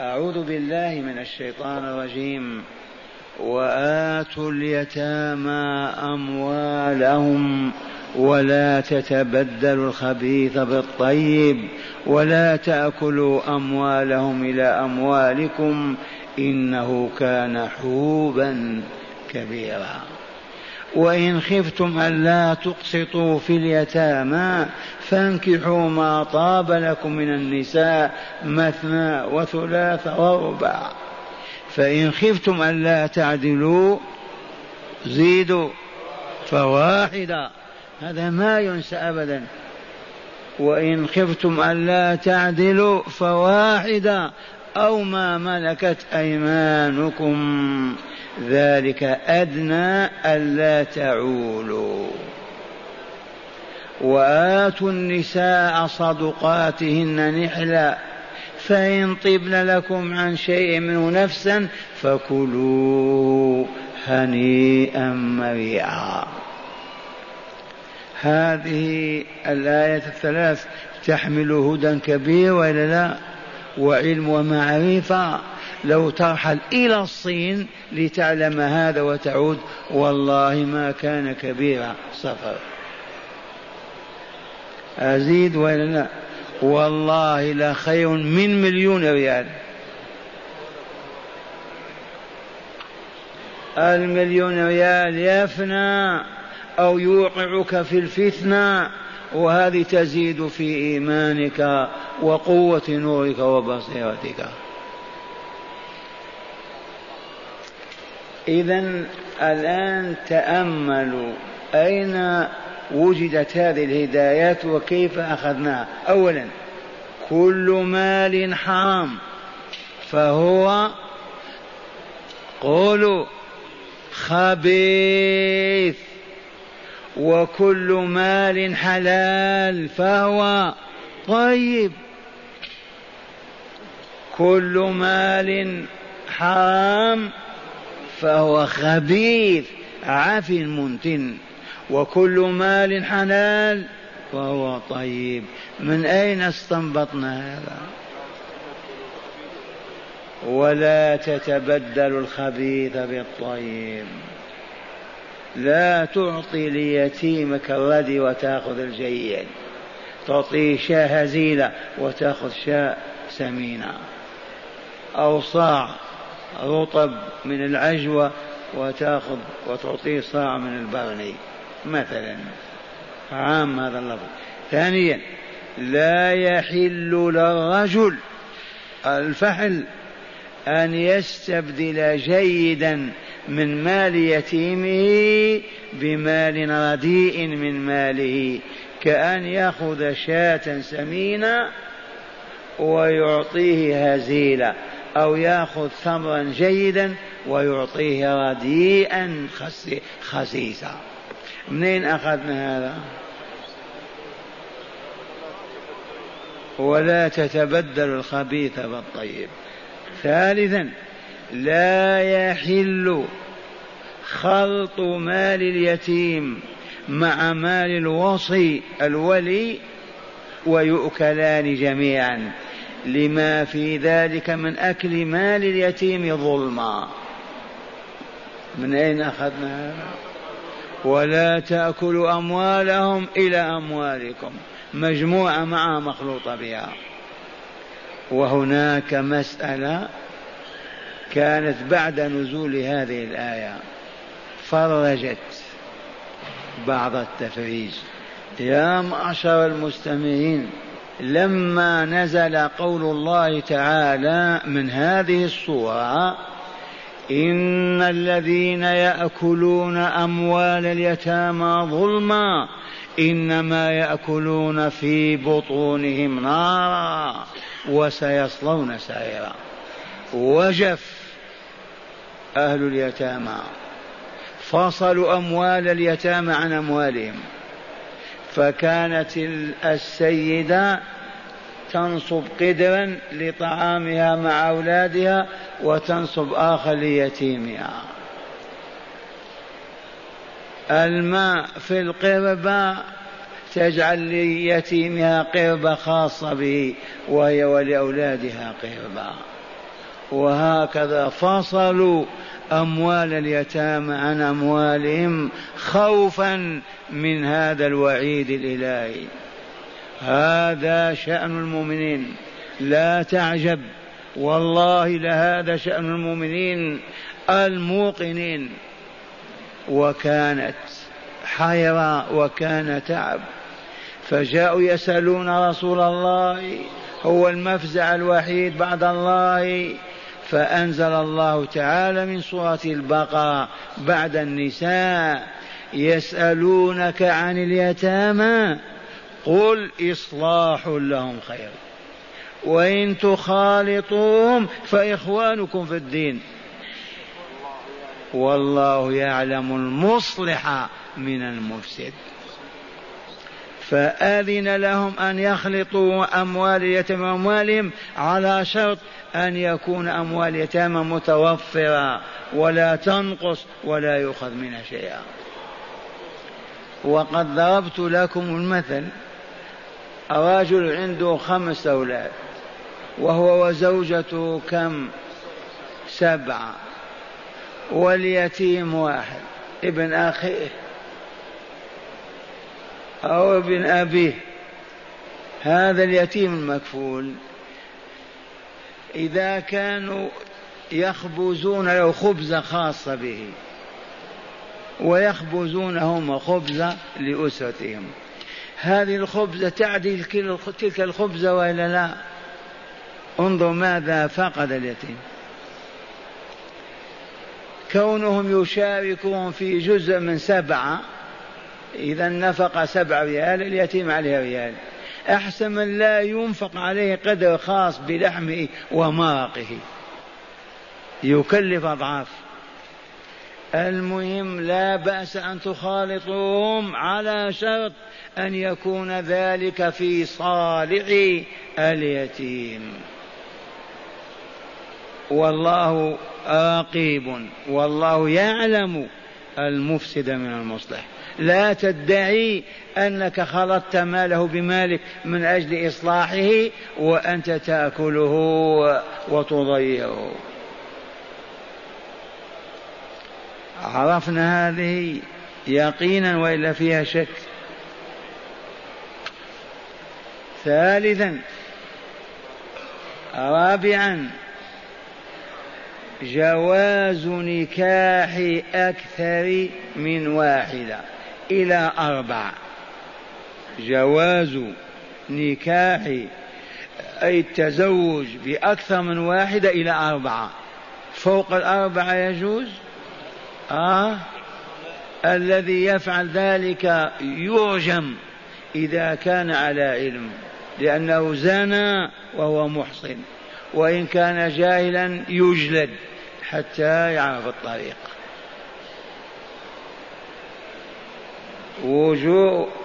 أعوذ بالله من الشيطان الرجيم. وآتوا اليتامى أموالهم ولا تتبدلوا الخبيث بالطيب ولا تأكلوا أموالهم إلى أموالكم إنه كان حوبا كبيرا. وإن خفتم ألا تقسطوا في اليتامى فانكحوا ما طاب لكم من النساء مثنى وثلاث ورباع، فإن خفتم ألا تعدلوا زيدوا فواحدة، هذا ما ينسى أبدا. وإن خفتم ألا تعدلوا فواحدة أو ما ملكت أيمانكم ذلك أدنى ألا تعولوا. وآتوا النساء صدقاتهن نحلة، فإن طبن لكم عن شيء منه نفسا فكلوا هنيئا مريئا. هذه الآيات الثلاث تحمل هدى كبير وإلا لا، وعلم ومعرفة. لو ترحل إلى الصين لتعلم هذا وتعود، والله ما كان كبيرا سفر. أزيد وإلا لا، والله لا خير من مليون ريال. المليون ريال يفنى أو يوقعك في الفتنة، وهذه تزيد في إيمانك وقوة نورك وبصيرتك. إذن الآن تأملوا أين وجدت هذه الهدايات وكيف أخذناها. أولا، كل مال حرام فهو قولوا خبيث، وكل مال حلال فهو طيب. كل مال حرام فهو خبيث عفن منتن، وكل مال حلال فهو طيب. من أين استنبطنا هذا؟ ولا تتبدل الخبيث بالطيب، لا تعطي ليتيمك الردي وتأخذ الجيد، تعطيه شاة هزيلة وتأخذ شاة سمينة، أو صاع رطب من العجوة وتأخذ وتعطيه صاع من البرني مثلا، عام هذا اللفظ. ثانيا، لا يحل للرجل الفحل أن يستبدل جيدا من مال يتيمه بمال رديء من ماله، كأن يأخذ شاة سمينة ويعطيه هزيلة، أو يأخذ ثمرا جيدا ويعطيه رديئا خسيسا. منين أخذنا هذا؟ ولا تتبدل الخبيث بالطيب. ثالثا، لا يحل خلط مال اليتيم مع مال الوصي الولي ويؤكلان جميعا، لما في ذلك من أكل مال اليتيم ظلما. من أين أخذنا هذا؟ ولا تأكلوا أموالهم إلى أموالكم، مجموعة معها مخلوطة بها. وهناك مسألة كانت بعد نزول هذه الآية فرجت بعض التفريج. يا معشر المستمعين، لما نزل قول الله تعالى من هذه الصورة إن الذين يأكلون أموال اليتامى ظلما إنما يأكلون في بطونهم نارا وسيصلون سعيرا، وجف أهل اليتامى، فصلوا أموال اليتامى عن أموالهم. فكانت السيدة تنصب قدرا لطعامها مع أولادها وتنصب آخر ليتيمها. الماء في القربة تجعل ليتيمها قربة خاصة به، وهي ولأولادها قربة. وهكذا فصلوا أموال اليتامى عن أموالهم خوفا من هذا الوعيد الإلهي. هذا شأن المؤمنين، لا تعجب، والله لهذا شأن المؤمنين الموقنين. وكانت حيرة وكان تعب، فجاءوا يسألون رسول الله، هو المفزع الوحيد بعد الله. فأنزل الله تعالى من سورة البقرة بعد النساء: يسألونك عن اليتامى قل إصلاح لهم خير وإن تخالطوهم فإخوانكم في الدين والله يعلم المصلح من المفسد. فأذن لهم أن يخلطوا أموال اليتامى وأموالهم على شرط أن يكون أموال اليتامى متوفرة ولا تنقص ولا يؤخذ منها شيئا. وقد ضربت لكم المثل: رجل عنده 5 أولاد وهو وزوجته كم؟ 7، واليتيم 1 ابن أخيه أو ابن أبيه. هذا اليتيم المكفول إذا كانوا يخبزون له خبزة خاصة به ويخبزون هم خبزة لأسرتهم، هذه الخبزة تعدل تلك الخبزة وإلا لا؟ انظر ماذا فقد اليتيم. كونهم يشاركون في جزء من 7، إذا نفق 7 ريال، اليتيم عليه 1 ريال. أحسن من لا ينفق عليه قدر خاص بلحمه ومرقه، يكلف أضعاف. المهم لا بأس أن تخالطوهم على شرط أن يكون ذلك في صالح اليتيم. والله راقب، والله يعلم المفسد من المصلح. لا تدعي أنك خلطت ماله بمالك من أجل إصلاحه وأنت تأكله وتضيعه. عرفنا هذه يقينا وإلا فيها شك. 4، جواز نكاح أكثر من 1 إلى 4. جواز نكاح أي التزوج بأكثر من 1 إلى 4. فوق 4 يجوز؟ الذي يفعل ذلك يرجم إذا كان على علم، لأنه زنى وهو محصن، وإن كان جاهلا يجلد حتى يعرف الطريق.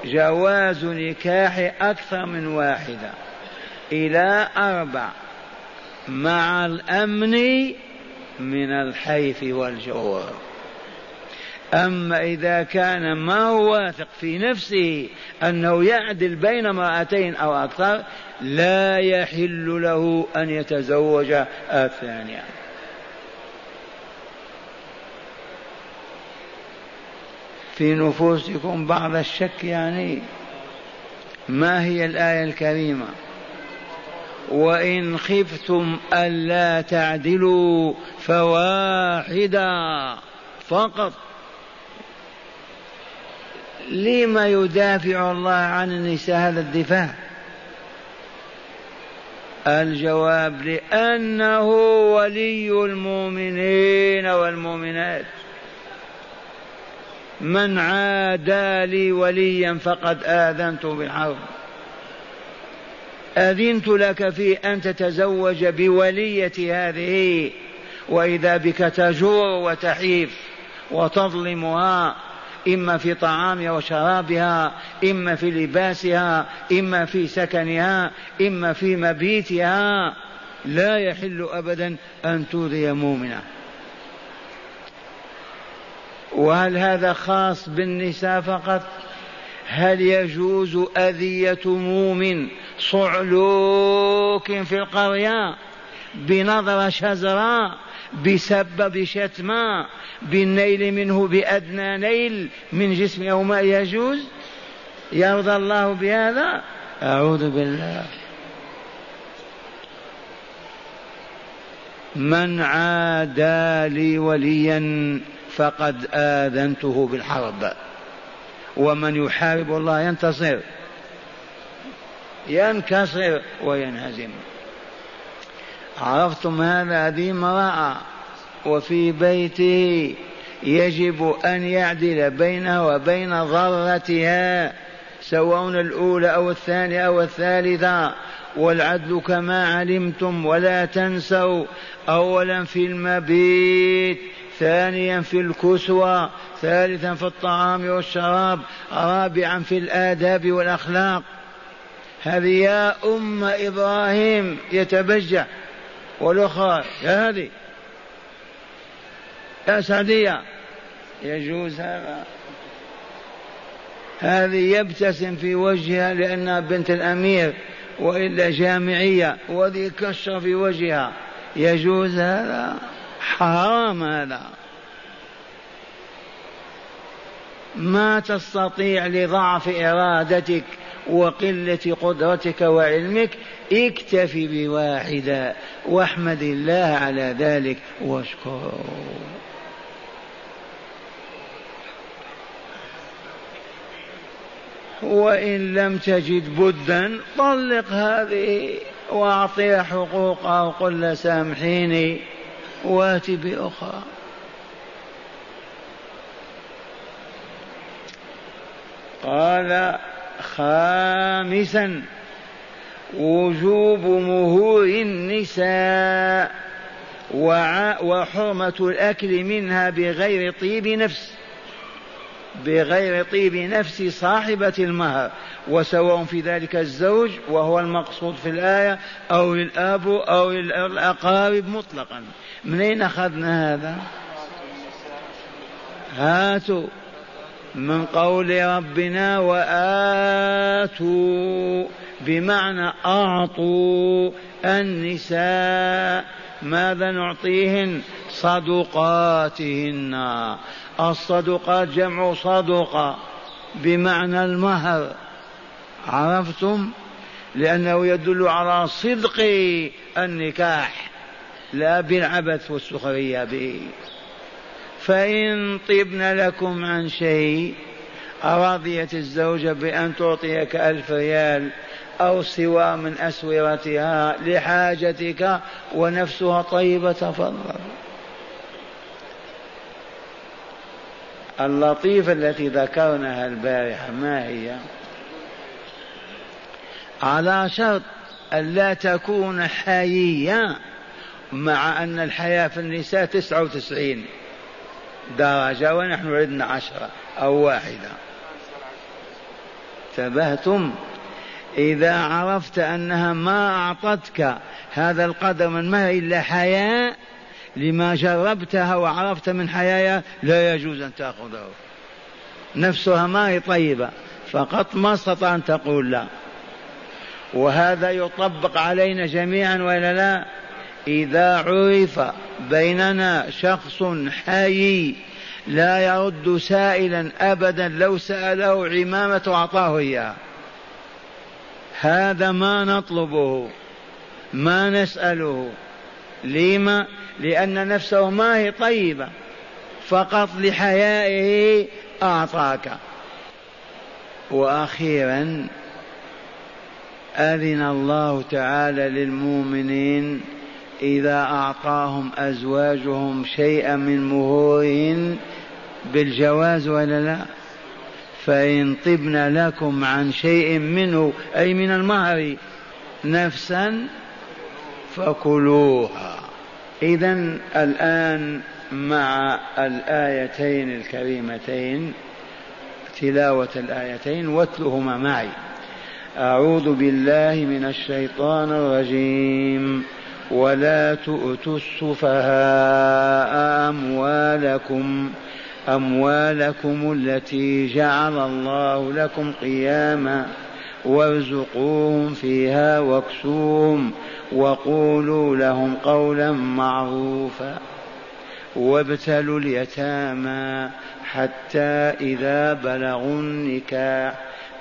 جواز نكاح أكثر من 1 إلى 4 مع الأمن من الحيف والجور. أما إذا كان ما هو واثق في نفسه أنه يعدل بين امرأتين أو أكثر لا يحل له أن يتزوج 2. في نفوسكم بعض الشك، ما هي الآية الكريمة؟ وإن خفتم ألا تعدلوا فواحدة فقط. لما يدافع الله عن النساء هذا الدفاع؟ الجواب: لأنه ولي المؤمنين والمؤمنات. من عادى لي وليا فقد آذنته بالحرب، أذنت لك في أن تتزوج بولية هذه، وإذا بك تجور وتحيف وتظلمها، إما في طعامها وشرابها، إما في لباسها، إما في سكنها، إما في مبيتها. لا يحل أبدا أن تؤذي مؤمنة. وهل هذا خاص بالنساء فقط؟ هل يجوز أذية مؤمن صعلوك في القرية بنظرة شزراء، بسبب شتمة، بالنيل منه بأدنى نيل من جسم أو ما يجوز. يرضى الله بهذا؟ أعوذ بالله. من عادى لي وليا فقد آذنته بالحرب، ومن يحارب الله ينتصر، ينكسر وينهزم. عرفتم هذا؟ هذه امرأة وفي بيته، يجب أن يعدل بينها وبين ضرتها، سواء الأولى أو الثانية أو الثالثة. والعدل كما علمتم، ولا تنسوا، أولا في المبيت، ثانيا في الكسوة، ثالثا في الطعام والشراب، رابعا في الآداب والأخلاق. هذه يا أم إبراهيم يتبجع، والأخرى هذه أسعدية يجوز هذا، هذه يبتسم في وجهها لأنها بنت الأمير وإلا جامعية، وذي كشر في وجهها يجوز هذا؟ حرام هذا. ما تستطيع لضعف إرادتك وقلة قدرتك وعلمك، اكتفي بواحدة واحمد الله على ذلك واشكره. وإن لم تجد بدا طلق هذه واعطيها حقوقها وقل لها سامحيني واتي بأخرى. قال خامسا وجوب مهور النساء وحرمة الأكل منها بغير طيب نفس، بغير طيب نفس صاحبة المهر، وسواء في ذلك الزوج وهو المقصود في الآية أو للأب أو للأقارب مطلقا. من أين أخذنا هذا؟ هاتوا من قول ربنا وآتوا، بمعنى أعطوا النساء. ماذا نعطيهن؟ صدقاتهن. الصدقات جمع صدقة بمعنى المهر. عرفتم؟ لأنه يدل على صدق النكاح لا بالعبث والسخرية به. فإن طبن لكم عن شيء، رضيت الزوجة بأن تعطيك 1000 ريال أو سوى من أسورتها لحاجتك ونفسها طيبة، تفضل. اللطيفة التي ذكرناها البارحة ما هي؟ على شرط ألا تكون حيية، مع أن الحياة في النساء 99 درجة ونحن عندنا 10 أو 1. انتبهتم؟ إذا عرفت أنها ما أعطتك هذا القدر من مهر إلا حياء لما جربتها وعرفت من حياها، لا يجوز أن تأخذه، نفسها ما هي طيبة، فقط ما استطاع أن تقول لا. وهذا يطبق علينا جميعا ولا لا؟ إذا عرف بيننا شخص حي لا يرد سائلا أبدا، لو سأله عمامة أعطاه إياها. هذا ما نطلبه، ما نسأله. لما؟ لأن نفسه ما هي طيبة، فقط لحيائه أعطاك. وأخيرا أذن الله تعالى للمؤمنين إذا أعطاهم أزواجهم شيئا من مهورهن بالجواز ولا لا؟ فإن طبن لكم عن شيء منه، أي من المهر، نفسا فكلوها. إذن الآن مع الآيتين الكريمتين، تلاوة الآيتين واتلهما معي. أعوذ بالله من الشيطان الرجيم. ولا تؤتوا السفهاء أموالكم التي جعل الله لكم قياما وارزقوهم فيها واكسوهم وقولوا لهم قولا معروفا. وابتلوا اليتامى حتى إذا بلغوا النكاح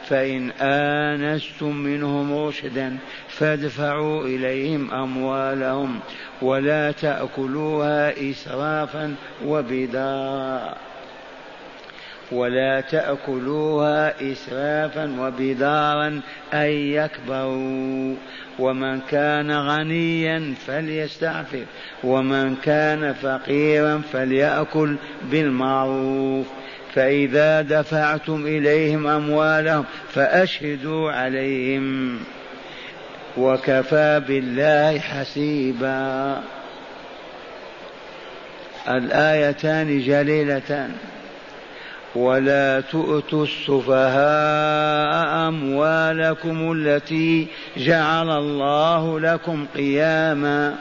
فإن آنستم منهم رشدا فادفعوا إليهم أموالهم ولا تأكلوها إسرافا وبدارا أن يكبروا. ومن كان غنيا فليستعفف ومن كان فقيرا فليأكل بالمعروف. فإذا دفعتم إليهم أموالهم فأشهدوا عليهم وكفى بالله حسيبا. الآيتان جليلتان. ولا تؤتوا السفهاء أموالكم التي جعل الله لكم قياما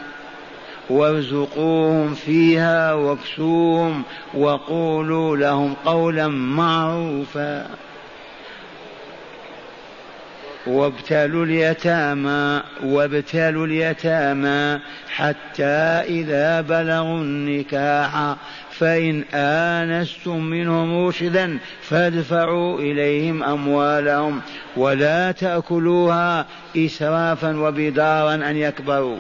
وارزقوهم فيها واكسوهم وقولوا لهم قولا معروفا. وابتلوا اليتامى حتى إذا بلغوا النكاح فإن آنستم منهم رشدا فادفعوا إليهم أموالهم ولا تأكلوها إسرافا وبدارا أن يكبروا.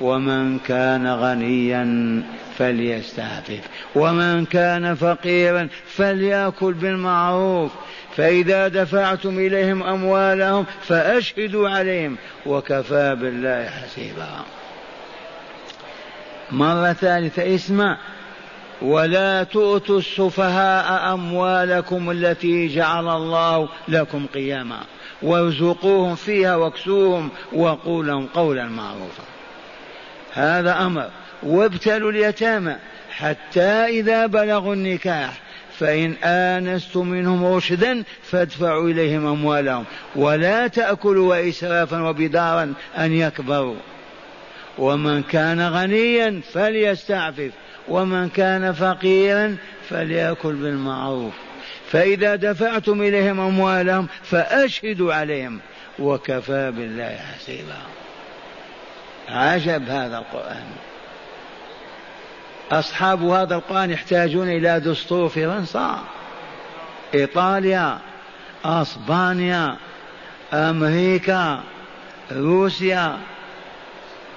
ومن كان غنيا فليستعفف ومن كان فقيرا فليأكل بالمعروف. فإذا دفعتم إليهم أموالهم فأشهدوا عليهم وكفى بالله حسيبا. مرة ثالثة اسمع. ولا تؤتوا السفهاء أموالكم التي جعل الله لكم قياما وارزقوهم فيها واكسوهم وقولوا لهم قولا معروفا. هذا أمر. وابتلوا اليتامى حتى إذا بلغوا النكاح فإن آنستم منهم رشدا فادفعوا إليهم أموالهم ولا تأكلوا إسرافا وبدارا أن يكبروا. ومن كان غنيا فليستعفف ومن كان فقيرا فليأكل بالمعروف. فإذا دفعتم إليهم أموالهم فأشهدوا عليهم وكفى بالله حسيبا. عجب هذا القرآن. أصحاب هذا القرآن يحتاجون إلى دستور فرنسا، إيطاليا، أسبانيا، أمريكا، روسيا.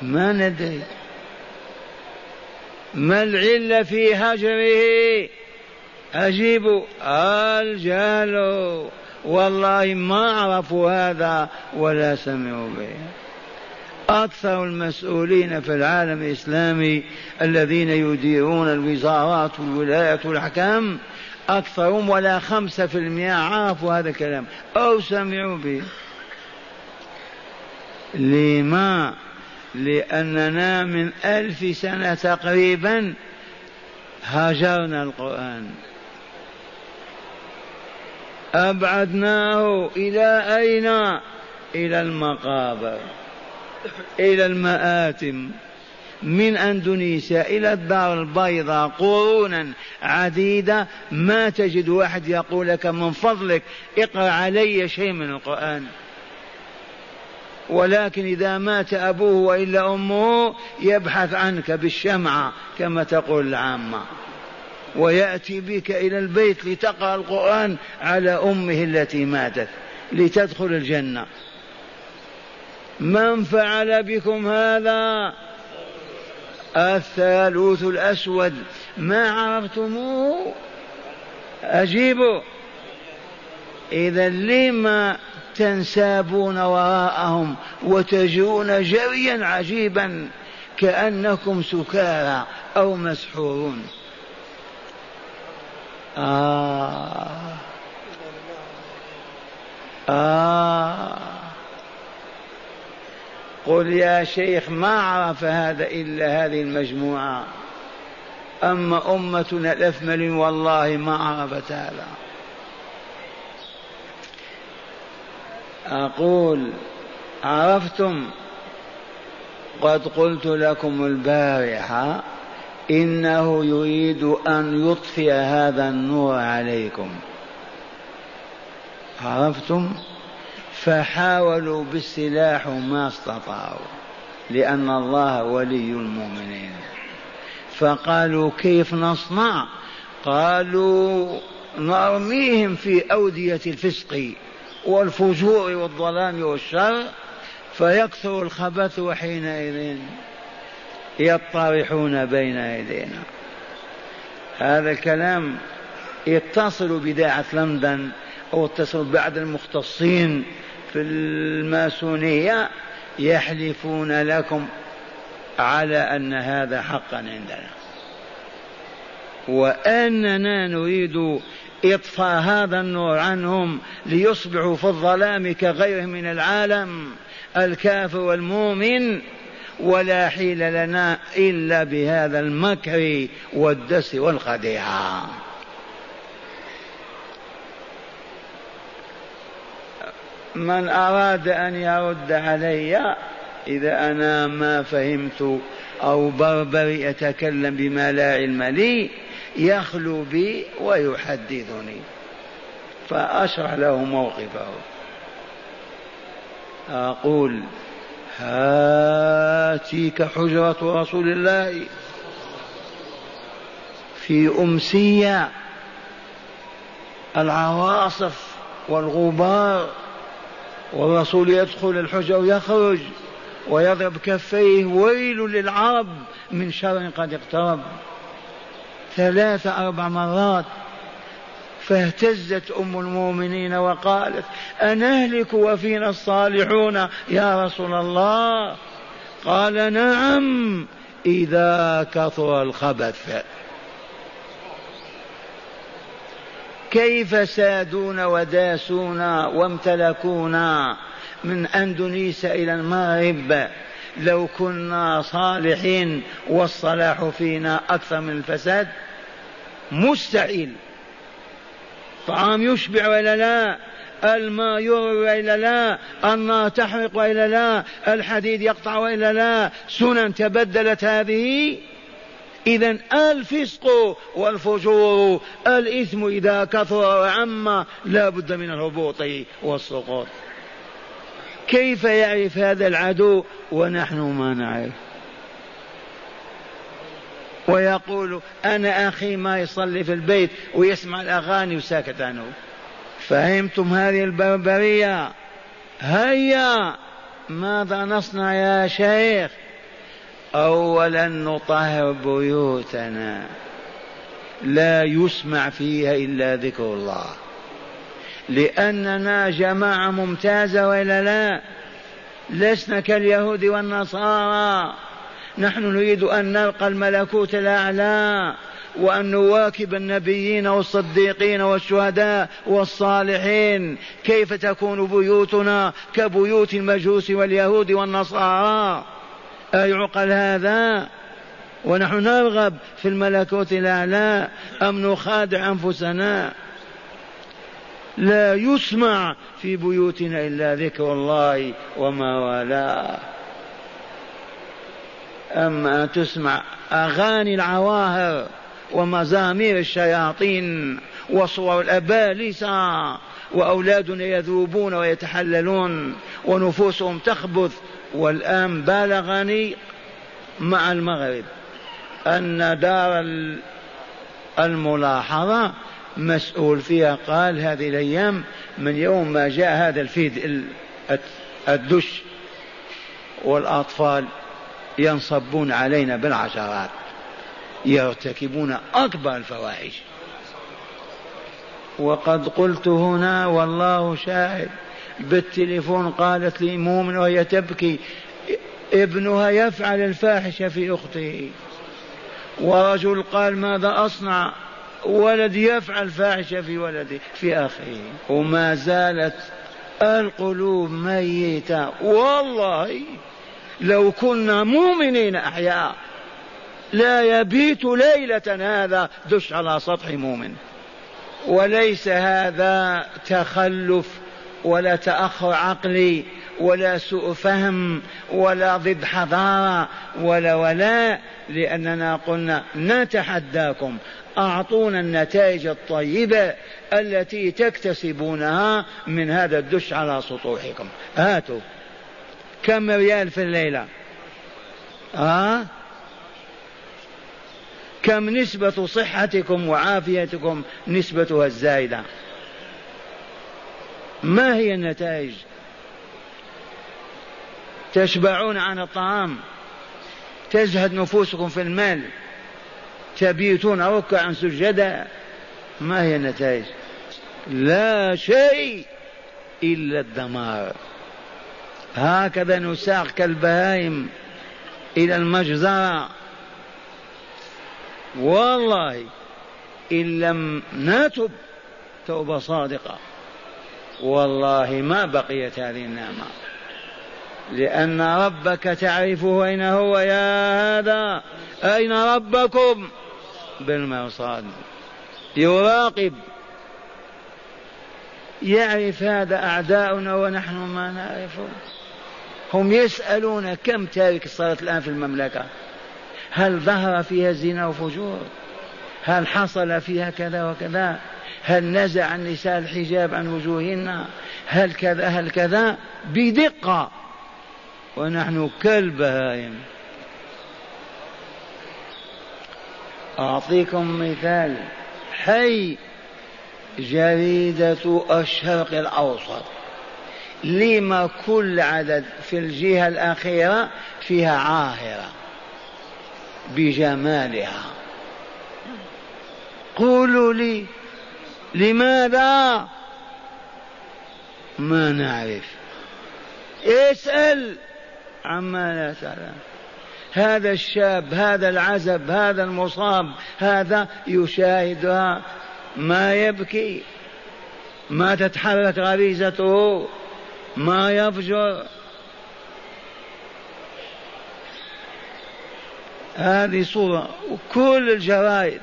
ما ندري ما العلة في هجره. أجيبوا الجهل. والله ما عرفوا هذا ولا سمعوا به. أكثر المسؤولين في العالم الإسلامي الذين يديرون الوزارات والولايات والأحكام أكثرهم ولا 5% عرفوا هذا الكلام أو سمعوا به. لما؟ لأننا من 1000 سنة تقريبا هاجرنا القرآن، أبعدناه إلى أين؟ إلى المقابر، إلى المآتم، من أندونيسيا إلى الدار البيضاء قرونا عديدة. ما تجد واحد يقول لك من فضلك اقرأ علي شيء من القرآن. ولكن إذا مات أبوه وإلا أمه يبحث عنك بالشمعة كما تقول العامة، ويأتي بك إلى البيت لتقرأ القرآن على أمه التي ماتت لتدخل الجنة. من فعل بكم هذا؟ الثالوث الأسود. ما عرفتموه؟ أجيبوا. إذا لما تنسابون وراءهم وتجون جريا عجيبا كأنكم سكارى أو مسحورون؟ قل يا شيخ ما عرف هذا إلا هذه المجموعة، أما أمتنا الأثمل والله ما عرفت هذا. أقول عرفتم؟ قد قلت لكم البارحة إنه يريد أن يطفئ هذا النور عليكم. عرفتم؟ فحاولوا بالسلاح ما استطاعوا لأن الله ولي المؤمنين. فقالوا كيف نصنع؟ قالوا نرميهم في أودية الفسق والفجور والظلام والشر فيكثر الخبث وحينئذ يطرحون بين يدينا. هذا الكلام اتصلوا بداعة لندن أو اتصلوا بعض المختصين في الماسونية يحلفون لكم على أن هذا حقا عندنا، وأننا نريد إطفاء هذا النور عنهم ليصبحوا في الظلام كغيرهم من العالم الكافر والمؤمن، ولا حيل لنا إلا بهذا المكر والدس والخديعة. من أراد أن يرد علي إذا أنا ما فهمت أو بربري أتكلم بما لا علم لي يخلو بي ويحدثني فأشرح له موقفه. أقول هاتيك حجرة رسول الله في أمسية، العواصف والغبار، والرسول يدخل الحجرة ويخرج ويضرب كفيه ويل للعرب من شر قد اقترب 3-4 مرات. فاهتزت أم المؤمنين وقالت أنهلك وفينا الصالحون يا رسول الله؟ قال نعم إذا كثر الخبث. كيف سادون وداسونا وامتلكونا من أندونيسيا إلى المغرب؟ لو كنا صالحين والصلاح فينا أكثر من الفساد مستحيل. طعام يشبع ولا لا؟ الماء يروي ولا لا؟ النار تحرق ولا لا؟ الحديد يقطع ولا لا؟ سنن تبدلت هذه؟ إذن الفسق والفجور الإثم إذا كثر وعم لا بد من الهبوط والسقوط. كيف يعرف هذا العدو ونحن ما نعرف؟ ويقول أنا أخي ما يصلي في البيت ويسمع الأغاني وساكت عنه. فهمتم هذه البربرية؟ هيا ماذا نصنع يا شيخ؟ أولا نطهر بيوتنا لا يسمع فيها إلا ذكر الله، لأننا جماعة ممتازة ولا لا؟ لسنا كاليهود والنصارى، نحن نريد أن نلقى الملكوت الأعلى وأن نواكب النبيين والصديقين والشهداء والصالحين. كيف تكون بيوتنا كبيوت المجوس واليهود والنصارى؟ أيعقل هذا؟ ونحن نرغب في الملكوت الأعلى أم نخادع أنفسنا؟ لا يسمع في بيوتنا إلا ذكر الله وما والاه. أما تسمع أغاني العواهر ومزامير الشياطين وصور الأبالسة وأولادنا يذوبون ويتحللون ونفوسهم تخبث. والآن بالغني مع المغرب أن دار الملاحظة مسؤول فيها قال هذه الأيام من يوم ما جاء هذا الفيد الدش والأطفال ينصبون علينا بالعشرات يرتكبون أكبر الفواحش. وقد قلت هنا والله شاهد، بالتليفون قالت لي مؤمن وهي تبكي ابنها يفعل الفاحشة في أخته، ورجل قال ماذا أصنع ولد يفعل فاحشة في ولده في أخيه. وما زالت القلوب ميتة. والله لو كنا مؤمنين أحياء لا يبيت ليلة هذا دش على سطح مؤمن. وليس هذا تخلف ولا تأخر عقلي ولا سوء فهم ولا ضد حضارة ولا لأننا قلنا نتحداكم، أعطونا النتائج الطيبة التي تكتسبونها من هذا الدش على سطوحكم. هاتوا كم ريال في الليلة؟ كم نسبة صحتكم وعافيتكم نسبتها الزائدة؟ ما هي النتائج؟ تشبعون عن الطعام، تزهد نفوسكم في المال، تبيتون ركعا سجدا. ما هي النتائج؟ لا شيء إلا الدمار. هكذا نساق كالبهائم إلى المجزرة. والله إن لم نتب توبة صادقة والله ما بقيت هذه النعمة، لأن ربك تعرفه أين هو. يا هذا أين ربكم بالمرصاد، يراقب، يعرف هذا أعداؤنا ونحن ما نعرفه. هم يسألون كم تارك الصلاة الآن في المملكة، هل ظهر فيها زنا وفجور، هل حصل فيها كذا وكذا، هل نزع النساء الحجاب عن وجوهنا، هل كذا هل كذا، بدقة. ونحن كالبهائم. أعطيكم مثال حي، جريدة الشرق الأوسط، لما كل عدد في الجهة الأخيرة فيها عاهرة بجمالها. قولوا لي لماذا؟ ما نعرف. اسأل عما لا تعلم. هذا الشاب، هذا العزب، هذا المصاب، هذا يشاهدها ما يبكي، ما تتحرك غريزته، ما يفجر. هذه صورة وكل الجرائد.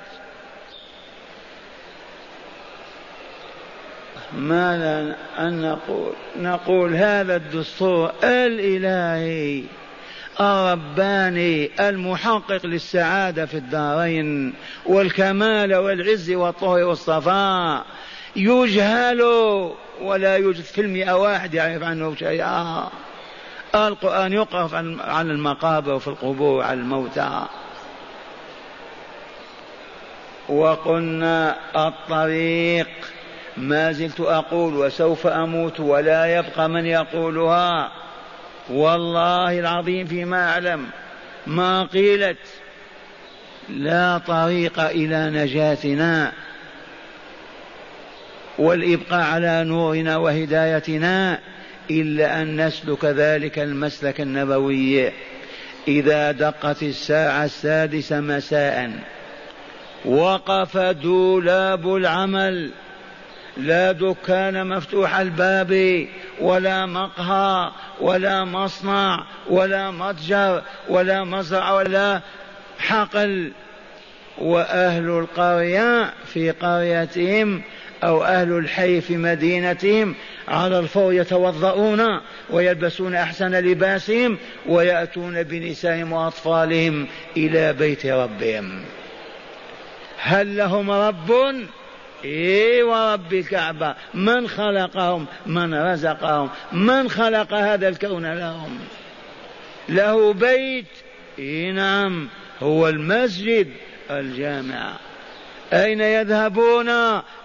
ماذا أن نقول؟ نقول هذا الدستور الإلهي الرباني المحقق للسعادة في الدارين والكمال والعز والطهر والصفاء يجهل، ولا يوجد في المئة 1 يعرف عنه شيئا. القرآن يقف على المقابر وفي القبور على الموتى. وقلنا الطريق، ما زلت أقول وسوف أموت ولا يبقى من يقولها، والله العظيم فيما أعلم ما قيلت، لا طريق إلى نجاتنا والإبقاء على نورنا وهدايتنا إلا أن نسلك ذلك المسلك النبوي. إذا دقت الساعة 6 مساء وقف دولاب العمل، لا دكان مفتوح الباب ولا مقهى ولا مصنع ولا متجر ولا مزرعة ولا حقل، وأهل القرية في قريتهم أو أهل الحي في مدينتهم على الفور يتوضؤون ويلبسون أحسن لباسهم ويأتون بنسائهم وأطفالهم إلى بيت ربهم. هل لهم رب؟ إيه ورب الكعبة، من خلقهم، من رزقهم، من خلق هذا الكون لهم. له بيت، إيه نعم، هو المسجد الجامع. أين يذهبون؟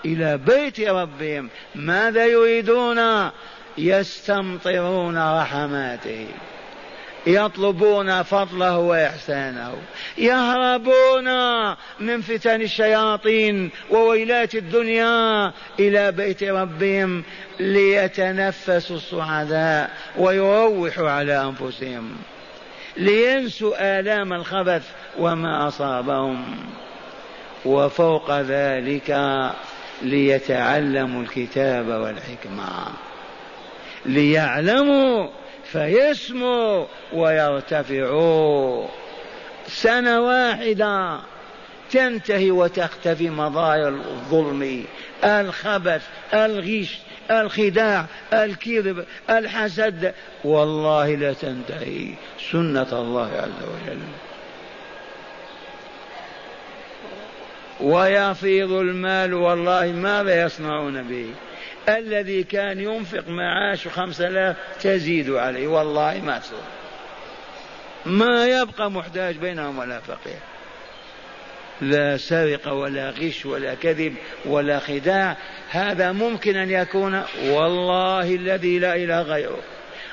إلى بيت ربهم. ماذا يريدون؟ يستمطرون رحماته، يطلبون فضله وإحسانه، يهربون من فتن الشياطين وويلات الدنيا إلى بيت ربهم ليتنفسوا السعداء ويروحوا على أنفسهم، لينسوا آلام الخبث وما أصابهم، وفوق ذلك ليتعلموا الكتاب والحكمة، ليعلموا فيسموا ويرتفعوا. 1 سنة تنتهي وتختفي مظاهر الظلم، الخبث، الغش، الخداع، الكذب، الحسد، والله لا تنتهي سنة الله عز وجل. ويفيض المال، والله ماذا يصنعون به؟ الذي كان ينفق معاش 5000 تزيد عليه، والله ما تزيد، ما يبقى محتاج بينهم ولا فقير. لا سرقة ولا غش ولا كذب ولا خداع. هذا ممكن أن يكون، والله الذي لا إله غيره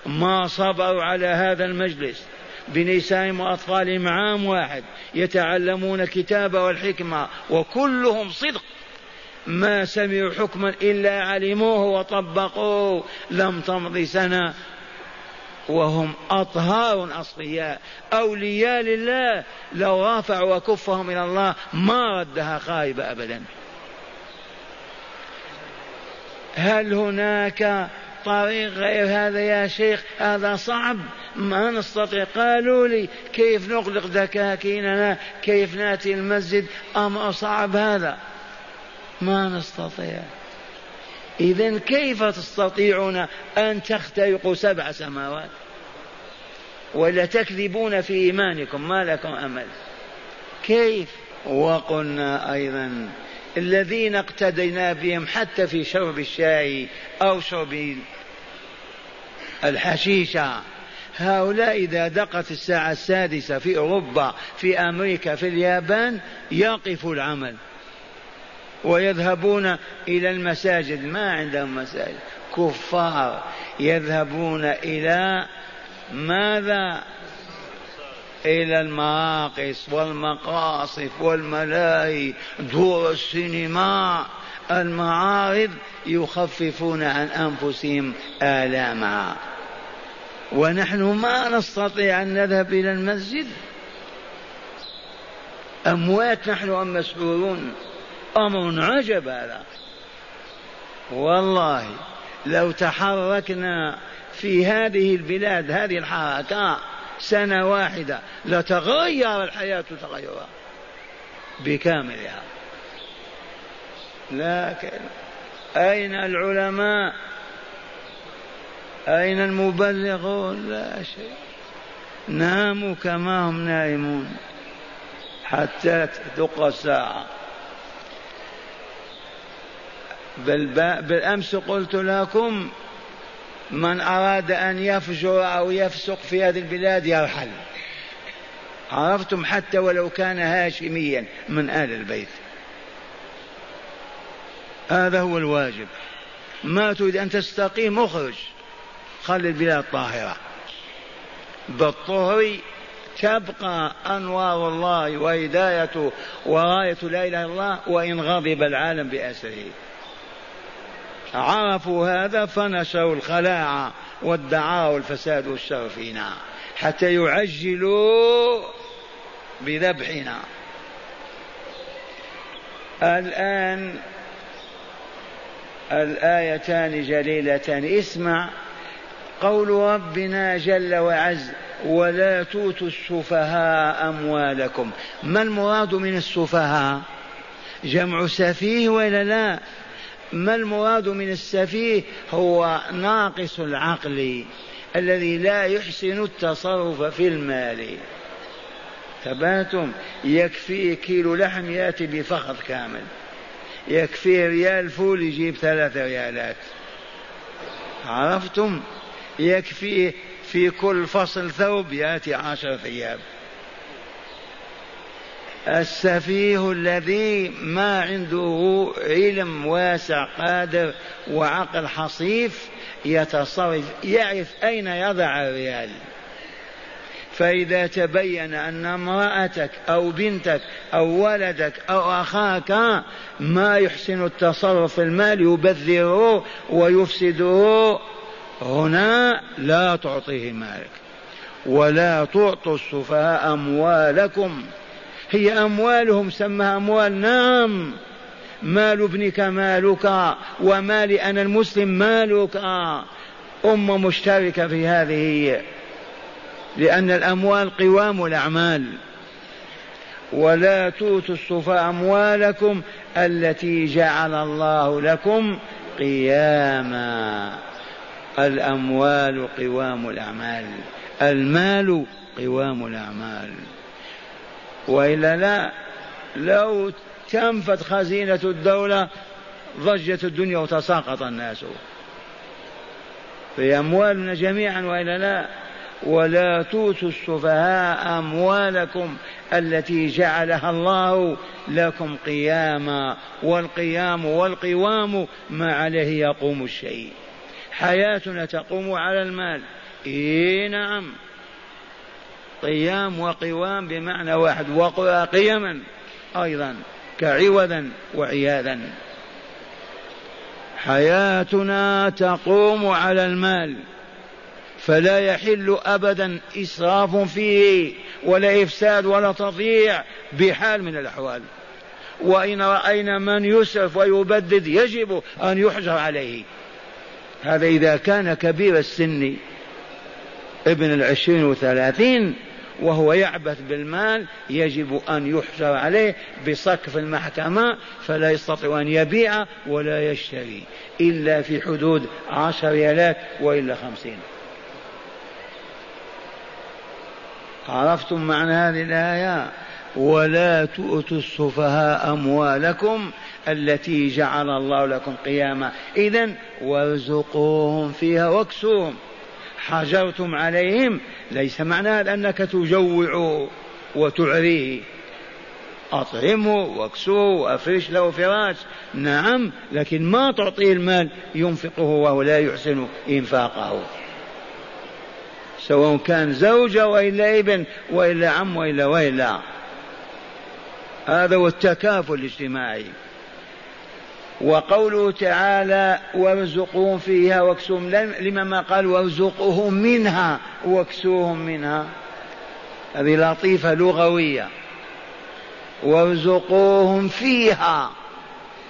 ما صبروا على هذا المجلس بنسائهم وأطفالهم عام واحد يتعلمون الكتاب والحكمة، وكلهم صدق، ما سمعوا حكما إلا علموه وطبقوه، لم تمضي سنة وهم أطهار أصفياء أولياء لله. لو رافعوا كفهم إلى الله ما ردها خائبة أبدا. هل هناك طريق غير هذا يا شيخ؟ هذا صعب، ما نستطيع. قالوا لي كيف نغلق دكاكيننا، كيف نأتي المسجد، أمر صعب هذا، ما نستطيع. إذن كيف تستطيعون أن تخترقوا 7 سماوات ولا تكذبون في إيمانكم؟ ما لكم أمل. كيف؟ وقلنا أيضا الذين اقتدينا بهم حتى في شرب الشاي أو شرب الحشيشة، هؤلاء إذا دقت الساعة 6 في أوروبا في أمريكا في اليابان يقف العمل ويذهبون إلى المساجد، ما عندهم مساجد، كفار يذهبون إلى ماذا؟ إلى المراقص والمقاصف والملاهي، دور السينما، المعارض، يخففون عن أنفسهم آلامها. ونحن ما نستطيع أن نذهب إلى المسجد، أموات نحن أم مسحورون؟ أمر عجب هذا. والله لو تحركنا في هذه البلاد هذه الحركة 1 سنة لتغير الحياة تغيرا بكاملها. لكن أين العلماء؟ أين المبلغون؟ لا شيء، ناموا كما هم نائمون حتى تدق الساعة. بالأمس قلت لكم من أراد أن يفجر أو يفسق في هذه البلاد يرحل، عرفتم، حتى ولو كان هاشميا من آل البيت. هذا هو الواجب. ما تريد أن تستقيم اخرج، خلي البلاد طاهرة. بالطهر تبقى أنوار الله وهدايته وراية لا إله إلا الله، وإن غضب العالم بأسره. عرفوا هذا فنشروا الخلاعة والدعاء والفساد والشر فينا حتى يعجلوا بذبحنا. الآن الآيتان جليلتان، اسمع قول ربنا جل وعز: ولا تؤتوا السفهاء أموالكم. ما المراد من السفهاء؟ جمع سفيه ولا لا؟ ما المراد من السفيه؟ هو ناقص العقل الذي لا يحسن التصرف في المال. تباتم يكفيه كيلو لحم يأتي بفخذ كامل، يكفيه ريال فول يجيب 3 ريالات، عرفتم، يكفيه في كل فصل ثوب يأتي 10 ثياب. السفيه الذي ما عنده علم واسع قادر وعقل حصيف يتصرف، يعرف أين يضع الريال. فإذا تبين أن امرأتك أو بنتك أو ولدك أو أخاك ما يحسن التصرف في المال، يبذره ويفسده، هنا لا تعطيه مالك. ولا تعطوا السفهاء أموالكم. هي أموالهم، سمها أموال، نعم، مال ابنك مالك، ومالي أنا المسلم مالك، مشتركة في هذه، لأن الأموال قوام الأعمال. ولا تؤتوا السفهاء أموالكم التي جعل الله لكم قياما. الأموال قوام الأعمال، المال قوام الأعمال، وإلا لا، لو تنفت خزينة الدولة ضجت الدنيا وتساقط الناس. في أموالنا جميعا وإلا لا. ولا تؤتوا السفهاء أموالكم التي جعلها الله لكم قياما، والقيام والقوام ما عليه يقوم الشيء. حياتنا تقوم على المال، إيه نعم، قيام وقوام بمعنى واحد، وقيما أيضا كعوذا وعياذا. حياتنا تقوم على المال، فلا يحل أبدا إسراف فيه ولا إفساد ولا تضييع بحال من الأحوال. وإن رأينا من يسرف ويبدد يجب أن يحجر عليه، هذا إذا كان كبير السن ابن 20 و30 وهو يعبث بالمال يجب أن يحجر عليه بصك في المحكمة، فلا يستطيع أن يبيع ولا يشتري إلا في حدود 10 ريالات وإلا 50. عرفتم معنى هذه الآية؟ ولا تؤتوا السفهاء أموالكم التي جعل الله لكم قياما. إذن وارزقوهم فيها واكسوهم. حجرتم عليهم ليس معناه أنك تجوع وتعريه، أطعمه واكسوه وأفرش له فراش، نعم، لكن ما تعطيه المال ينفقه وهو لا يحسن إنفاقه، سواء كان زوجة وإلا ابن وإلا عم وإلا هذا هو التكافل الاجتماعي. وقوله تعالى وارزقوهم فيها واكسوهم، لما قال وارزقوهم منها واكسوهم منها، هذه لطيفة لغوية. وارزقوهم فيها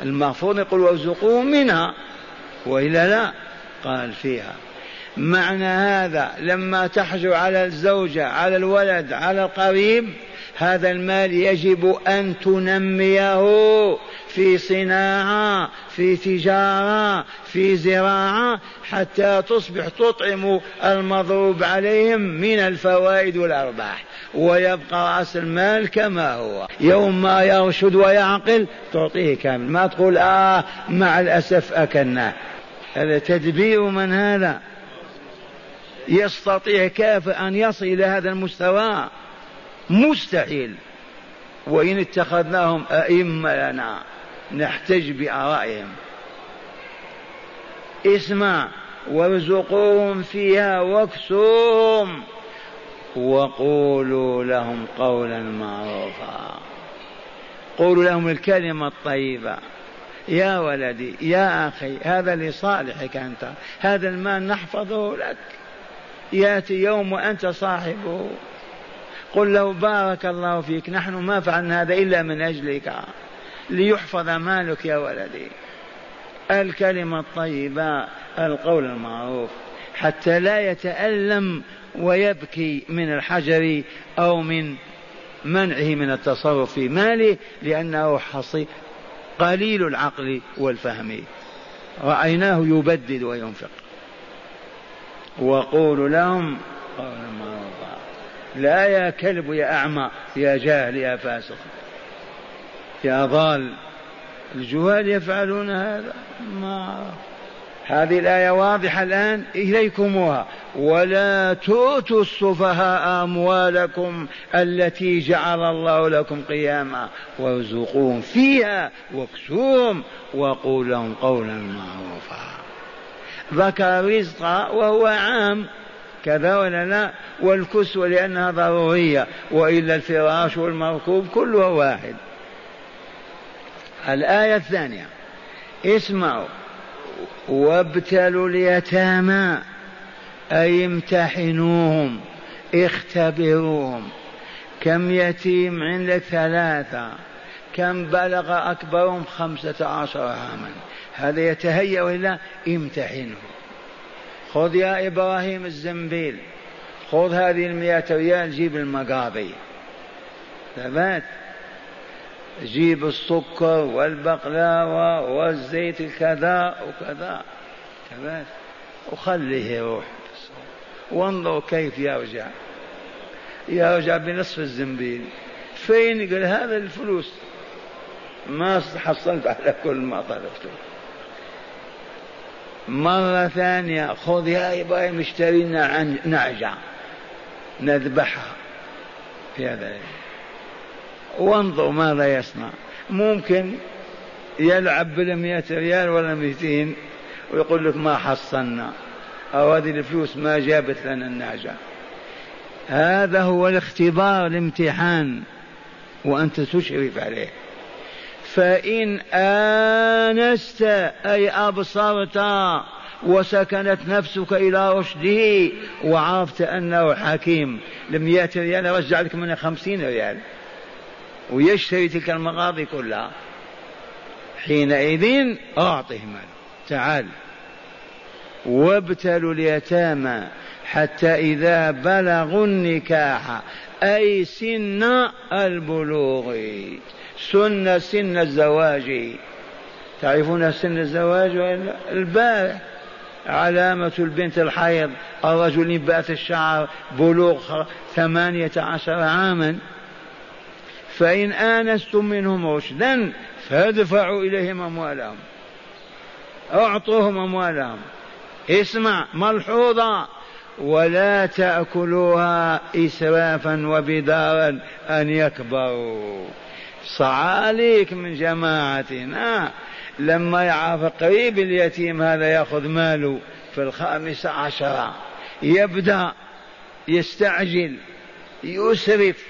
المفروض يقول وارزقوهم منها وإلا لا، قال فيها. معنى هذا لما تحجر على الزوجة على الولد على القريب، هذا المال يجب أن تنميه في صناعة في تجارة في زراعة حتى تصبح تطعم المضروب عليهم من الفوائد والأرباح، ويبقى رأس المال كما هو. يوم ما يرشد ويعقل تعطيه كامل، ما تقول مع الأسف أكلناه. هذا تدبير من هذا يستطيع كافر أن يصل إلى هذا المستوى؟ مستحيل. وإن اتخذناهم أئمة لنا نحتج بآرائهم. اسمع، وارزقوهم فيها واكسوهم وقولوا لهم قولا معروفا. قولوا لهم الكلمة الطيبة، يا ولدي يا أخي هذا لصالحك أنت، هذا المال نحفظه لك، يأتي يوم وأنت صاحبه. قل له بارك الله فيك، نحن ما فعلنا هذا إلا من أجلك ليحفظ مالك يا ولدي. الكلمة الطيبة، القول المعروف، حتى لا يتألم ويبكي من الحجر أو من منعه من التصرف في ماله، لأنه حصي قليل العقل والفهم، رأيناه يبدد وينفق. وقولوا لهم قولا معروفا، لا يا كلب يا أعمى يا جاهل يا فاسق يا ضال. الجهال يفعلون هذا، ما هذه الآية واضحة الآن إليكمها. ولا تؤتوا السفهاء أموالكم التي جعل الله لكم قياما وارزقوهم فيها واكسوهم وقولوا لهم قولا معروفا. ذكر رزقه وهو عام كذا ولا لا، والكسوة لأنها ضرورية، وإلا الفراش والمركوب كله واحد. الآية الثانية، اسمعوا، وابتلوا اليتامى أي امتحنوهم اختبروهم. كم يتيم عندك؟ 3. كم بلغ أكبرهم؟ 15 عاما. هذا يتهيأ ولا؟ امتحنه. خذ يا إبراهيم الزنبيل، خذ هذه 100 ريال، جيب المقاضي ثبات. جيب السكر والبقلاوة والزيت كذا وكذا تمام، وخليه يروح وانظر كيف يرجع بنصف الزنبيل. فين؟ قال هذا الفلوس ما حصلت على كل ما طلبته. مرة ثانية خذ يا إبراهيم اشتري لنا نعجة نذبحها في هذا، وانظر ماذا يصنع. ممكن يلعب بال100 ريال ولا 200 ويقول لك ما حصلنا أو هذه الفلوس ما جابت لنا النعجة. هذا هو الاختبار الامتحان وأنت تشرف عليه. فإن آنست أي أبصرت وسكنت نفسك إلى رشده وعرفت أنه حكيم، ال100 ريال رجع لك منها 50 ريال ويشتري تلك المغاضي كلها، حينئذ أعطه ماله. تعال وابتلوا اليتامى حتى إذا بلغوا النكاح أي سن البلوغ، سن الزواج. تعرفون سن الزواج؟ البارح علامة البنت الحيض، الرجل ينبات الشعر، بلوغ 18 عاما. فإن آنستم منهم رشدا فادفعوا إليهم أموالهم، أعطوهم أموالهم. اسمع ملحوظة، ولا تأكلوها إسرافا وبدارا أن يكبروا. صعاليك من جماعتنا لما يعرف قريب اليتيم هذا يأخذ ماله في 15 يبدأ يستعجل يسرف،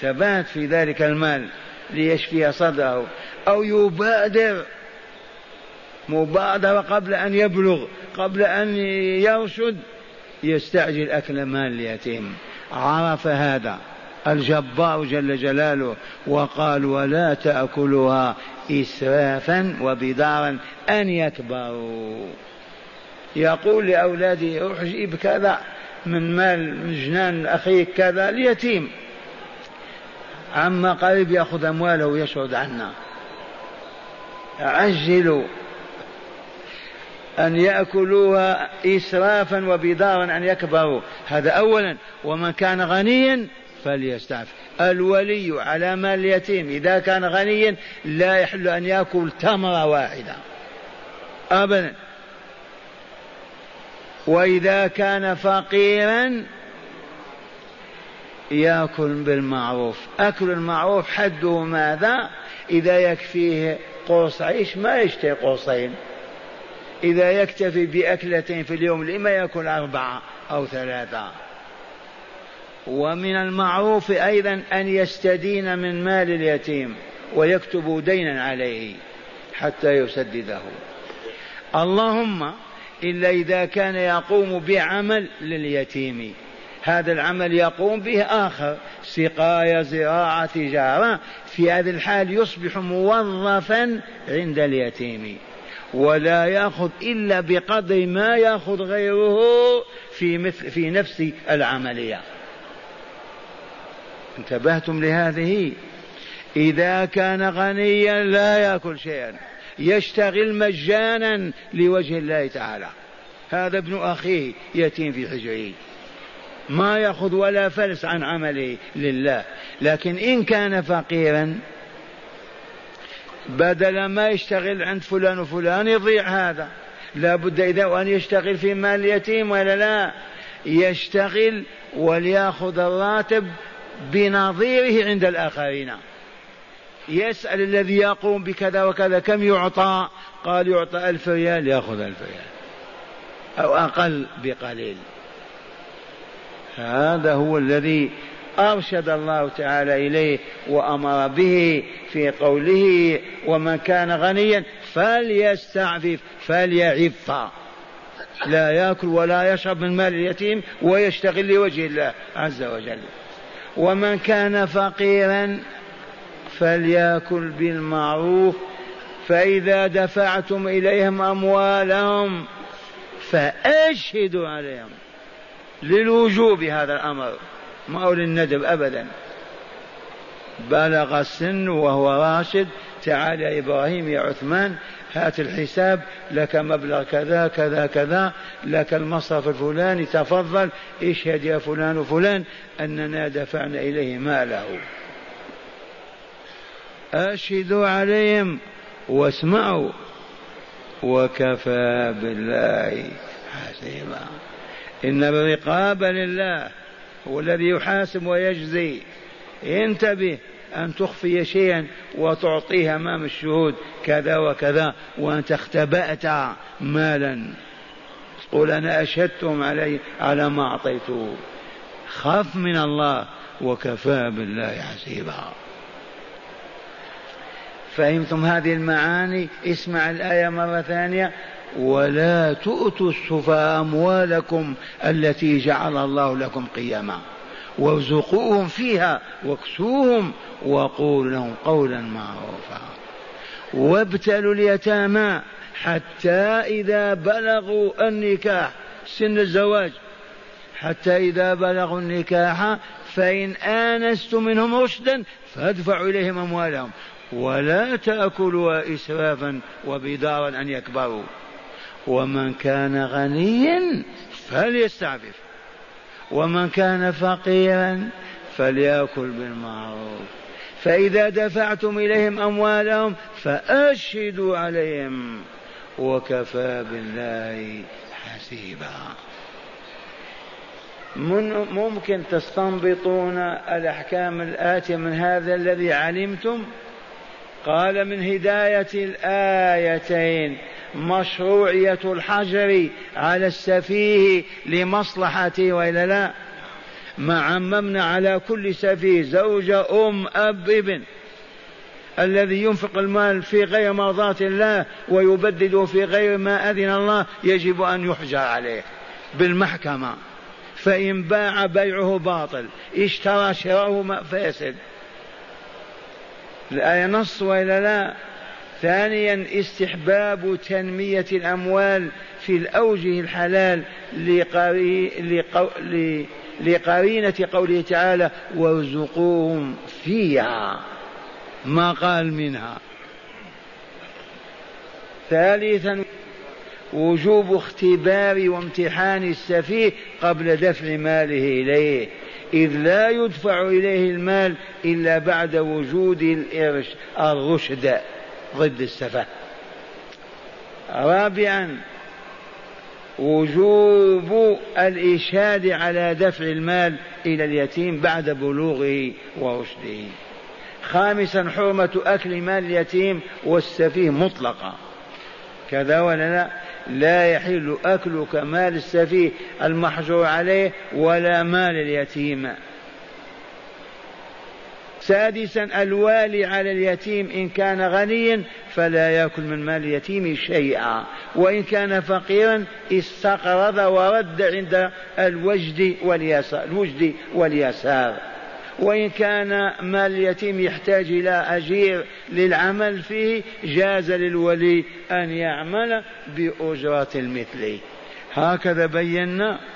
تبات في ذلك المال ليشفي صدره، أو يبادر مبادرة قبل أن يبلغ، قبل أن يرشد، يستعجل أكل مال اليتيم. عرف هذا الجبار جل جلاله وقال ولا تأكلها إسرافا وبدارا أن يكبروا. يقول لأولاده روح جيب كذا من مال جنان أخيك كذا، اليتيم عما قريب يأخذ أمواله ويشهد عنا. عجلوا أن يأكلوها إسرافا وبدارا أن يكبروا، هذا أولا. ومن كان غنيا فليستعفف. الولي على مال اليتيم إذا كان غنيا لا يحل أن يأكل تمرة واحدة أبدا. وإذا كان فقيرا يأكل بالمعروف. أكل المعروف حده ماذا؟ إذا يكفيه قرص عيش ما يشتري قرصين، إذا يكتفي بأكلتين في اليوم لما يأكل 4 أو 3. ومن المعروف أيضا أن يستدين من مال اليتيم ويكتب دينا عليه حتى يسدده، اللهم إلا إذا كان يقوم بعمل لليتيم، هذا العمل يقوم به آخر، سقاية، زراعة، تجارة، في هذا الحال يصبح موظفا عند اليتيم ولا يأخذ إلا بقدر ما يأخذ غيره في نفس العملية. انتبهتم لهذه؟ إذا كان غنيا لا يأكل شيئا، يشتغل مجانا لوجه الله تعالى. هذا ابن أخيه يتيم في حجره ما يأخذ ولا فلس عن عمله لله. لكن إن كان فقيرا بدل ما يشتغل عند فلان وفلان يضيع هذا، لا بد إذا وأن يشتغل في مال اليتيم ولا لا، يشتغل وليأخذ الراتب بنظيره عند الآخرين. يسأل الذي يقوم بكذا وكذا كم يعطى، قال يعطى 1000 ريال يأخذ 1000 ريال أو أقل بقليل. هذا هو الذي أرشد الله تعالى إليه وأمر به في قوله ومن كان غنيا فليستعفف فليعف، لا يأكل ولا يشرب من مال اليتيم ويشتغل لوجه الله عز وجل. ومن كان فقيرا فليأكل بالمعروف، فإذا دفعتم إليهم أموالهم فأشهدوا عليهم، للوجوب هذا الأمر ما هو للندب أبدا. بلغ السن وهو راشد، تعال يا إبراهيم يا عثمان هات الحساب، لك مبلغ كذا كذا كذا، لك المصرف الفلاني، تفضل اشهد يا فلان وفلان أننا دفعنا إليه ماله. أشهدوا عليهم واسمعوا وكفى بالله حسيبا. إن الرقاب لله، هو الذي يحاسب ويجزي. انتبه أن تخفي شيئا وتعطيه أمام الشهود كذا وكذا وأنت اختبأت مالا، قل أنا أشهدتهم علي على ما أعطيته. خف من الله وكفى بالله حسيبا. فهمتم هذه المعاني؟ اسمع الآية مرة ثانية: ولا تؤتوا السفهاء أموالكم التي جعل الله لكم قياما وارزقوهم فيها واكسوهم وقولوا لهم قولا معروفا. وابتلوا اليتامى حتى إذا بلغوا النكاح، سن الزواج، حتى إذا بلغوا النكاح فإن آنستم منهم رشدا فادفعوا إليهم أموالهم ولا تأكلوا إسرافا وبدارا أن يكبروا، ومن كان غنيا فليستعفف ومن كان فقيرا فليأكل بالمعروف. فإذا دفعتم إليهم أموالهم فأشهدوا عليهم وكفى بالله حسيبا. ممكن تستنبطون الأحكام الآتية من هذا الذي علمتم؟ قال: من هداية الآيتين مشروعية الحجر على السفيه لمصلحته، وإلا لا؟ ما عممنا على كل سفيه زوجة أب ابن، الذي ينفق المال في غير مرضات الله ويبدده في غير ما أذن الله يجب أن يحجر عليه بالمحكمة. فإن باع بيعه باطل، اشترى شراءه فاسد. الآية نص وإلا لا؟ ثانيا: استحباب تنمية الأموال في الأوجه الحلال لقرينة قوله تعالى وارزقوهم فيها، ما قال منها. ثالثا: وجوب اختبار وامتحان السفيه قبل دفع ماله إليه، إذ لا يدفع إليه المال إلا بعد وجود الرشد ضد السفه. رابعا: وجوب الإشهاد على دفع المال إلى اليتيم بعد بلوغه ورشده. خامسا: حرمة أكل مال اليتيم والسفيه مطلقة، كذا ولا لا؟ لا يحل أكل مال السفيه المحجور عليه ولا مال اليتيم. سادسا: الوالي على اليتيم إن كان غنيا فلا يأكل من مال اليتيم شيئا، وإن كان فقيرا استقرض ورد عند الوجد واليسار، وإن كان مال اليتيم يحتاج إلى أجير للعمل فيه جاز للولي أن يعمل بأجرة المثل. هكذا بينا